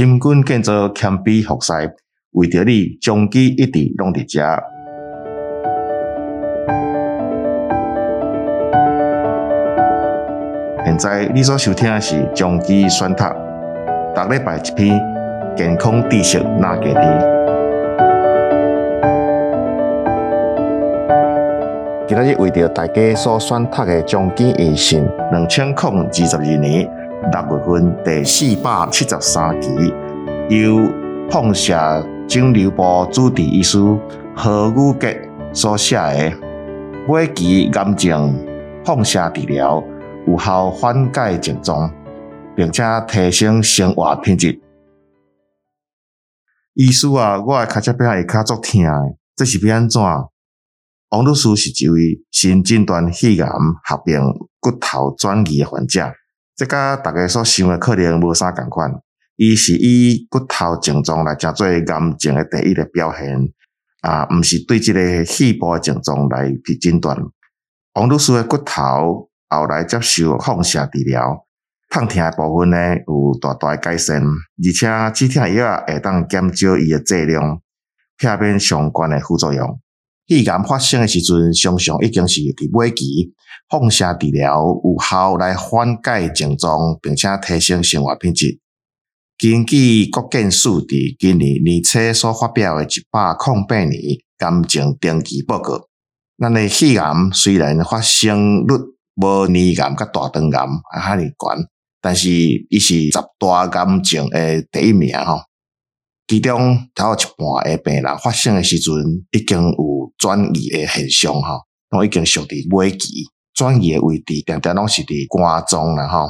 深耕建造谦卑服侍，为着你长期一直拢伫遮。现在你所收听的是长期选读，逐礼拜一篇健康知识哪给你。今日为着大家所选读的章经研信2022年6月份第473期，由放射肿瘤部主治医师何宇杰所写的《每期癌症放射治疗有效缓解症状，并且提升生活品质》。医师啊，我的脚趾边会较足痛的，这是要安怎？王律师是一位新诊断肺癌合并骨头转移的患者，这甲大家所想的可能无啥同款。伊是以骨头症状来当做癌症的第一个表现，毋是对这个肺部的症状来去诊断。王律师的骨头后来接受放射治疗，痛痛的部分呢有大大改善，而且止痛药会当减少伊的剂量，避免相关的副作用。肺癌发生的时阵，常常已经是伫末期。放射治疗有效来缓解症状，并且提升生活品质。根据国健署伫今年年初所发表的108年癌症定期报告，咱的肺癌虽然发生率无乳癌甲大肠癌遐尼悬，但是伊是10大癌症的第一名吼。其中头一半的病人发生的时阵，已经有转移的现象吼，拢已经属于末期。转移的位置常常拢是伫肝脏啦吼，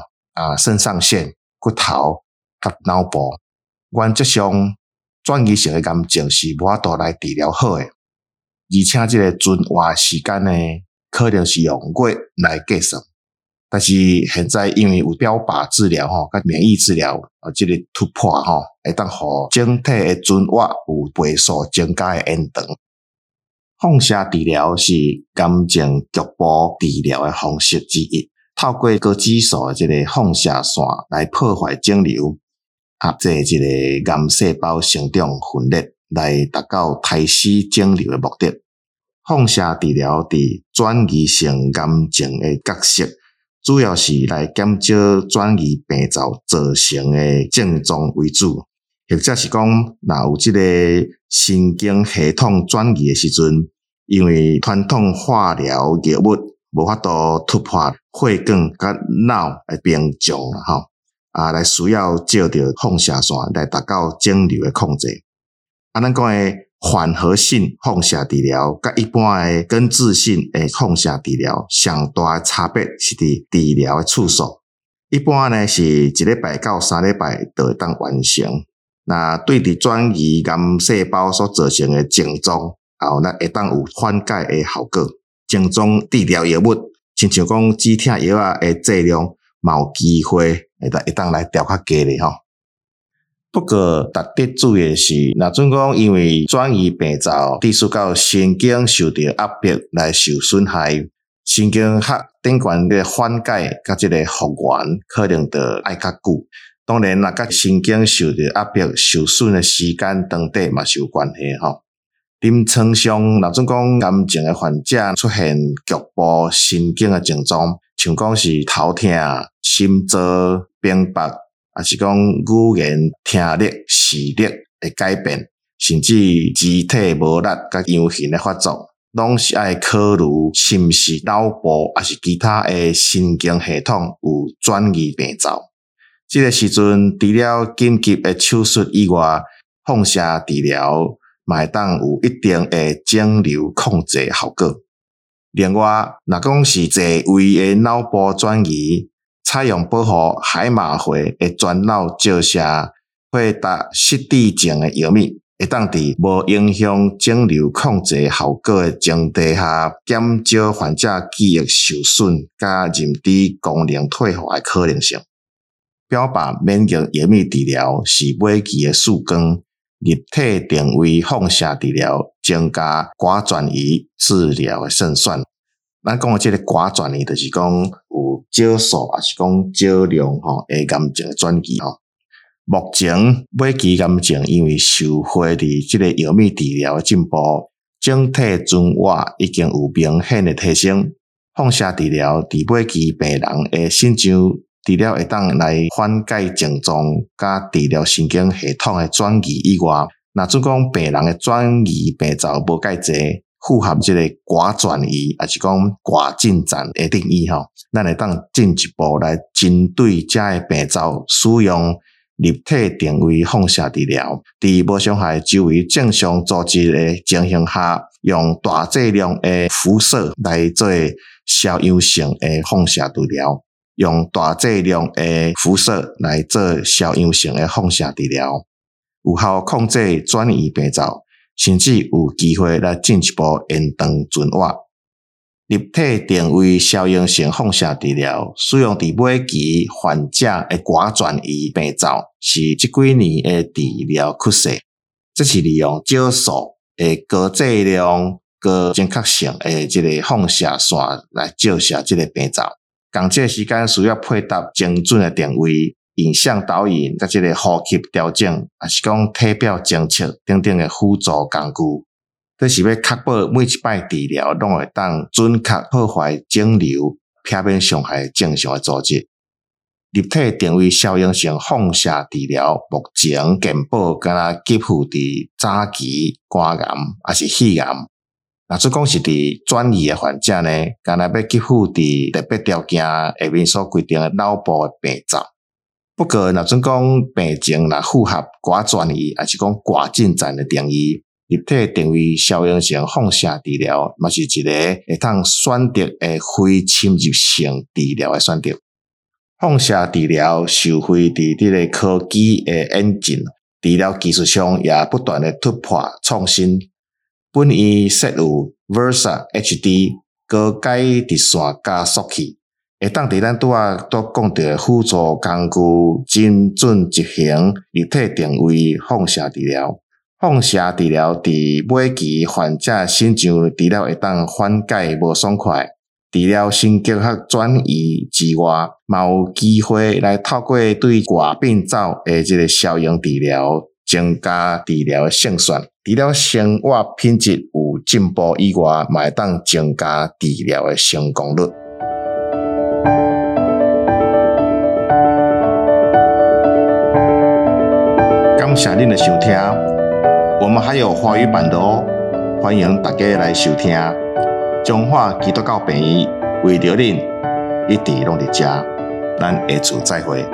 肾上腺、骨头甲脑部。原则上，转移性的癌症是无法度来治疗好的，而且这个存活时间呢，可能是用月来计算。但是现在因为有标靶治疗吼，甲免疫治疗这个突破吼，会当互整体的存活有倍数增加的延长。放射治疗是癌症局部治疗的方式之一，透过高指数的这个放射线来破坏肿瘤，合制这个癌细胞生长分裂，来达到杀死肿瘤的目的。放射治疗伫转移性癌症的角色，主要是来减少转移病灶造成的症状为主，或者是讲，若有这个神经系统转移的时阵，因为传统化疗药物无法度突破血管甲脑的屏障啦吼，来需要照着放射线来达到肿瘤的控制。咱讲的缓和性放射治疗甲一般诶根治性诶放射治疗上大诶差别是伫治疗诶次数。一般呢是1礼拜到3礼拜就会当完成。那对伫转移癌细胞所造成诶症状，咱会当有缓解诶效果。症状治疗药物，亲像讲止痛药啊诶剂量，嘛有机会会当来调较低咧吼。不过，值得注意的是，若准讲因为转移病灶致使到神经受到压迫来受损害，神经核顶悬的缓解甲这个复原可能得爱较久。当然，若甲神经受到压迫受损的时间长短嘛是有关系吼。临床上，若准讲癌症的患者出现局部神经的症状，像讲是头痛、心脏病白。还是讲语言、听力、视力的改变，甚至肢体无力、甲腰型的发作，拢是爱考虑是毋是脑部还是其他的神经系统有转移病灶。这个时阵，除了紧急的手术以外，放射治疗嘛当有一定的肿瘤控制效果。另外，若讲是座位的脑部转移，采用保护海马回的全脑照射，或达失智症的药物，会当伫无影响肿瘤控制效果的前提下，减少患者记忆受损甲认知功能退化的可能性。标靶免疫药物治疗是每期的曙光，立体定位放射治疗增加寡转移治疗的胜算。咱讲的这个寡转移，就是讲有少数也是讲少量吼，癌症的转移吼。目前尾期感情因为受惠伫即个药物治疗诶进步，整体存活已经有明显诶提升。放射治疗伫尾期病人诶身上治疗会当来缓解症状，甲治疗神经系统诶转移以外，若准讲病人诶转移病灶无介济。符合这个寡转移，也是讲寡进展的定义吼，咱会当进一步来针对这个病灶使用立体定位放射治疗，伫无伤害周围正常组织的情形下，用大剂量的辐射来做消融性的放射治疗，用大剂量的辐射来做消融性的放射治疗，有效控制转移病灶。甚至有机会来进一步延长存活。立体定位消融性放射治疗使用伫尾期患者的寡转移病灶，是这几年的治疗趋势。这是利用少数的高剂量、高精确性的这个放射线来照射这个病灶。同这个时间需要配搭精准的定位。影像导引、甲即个呼吸调整，也是讲体表监测等等诶辅助工具，这是要确保每一摆治疗拢会当准确破坏肿瘤、片面伤害正常诶组织。立体定位消融性放射治疗目前健保敢若给付伫早期肝癌，也是肺癌。那即讲是伫转移诶患者呢，敢若要给付伫特别条件下面所规定诶脑部诶病灶。不过，若准讲病情若符合寡转移，还是讲寡进展的定义，立体定位消融性放射治疗，嘛是一个会当选择诶非侵入性治疗诶选择。放射治疗受惠伫这个科技诶演进，治疗技术上也不断诶突破创新。本院设有 Versa HD 高解直线加速器。会当伫咱拄啊都讲到辅助工具精准执行立体定位放射治疗。放射治疗伫每期患者身上治疗会当缓解无爽快，治疗神经学转移之外，嘛有机会来透过对寡病灶诶即个消融治疗，增加治疗诶胜算。除了生活品质有进步以外，嘛会当增加治疗诶成功率。感谢您的收听，我们还有华语版的哦，欢迎大家来收听。中华基督教病院为着您一直拢在这，咱下次再会。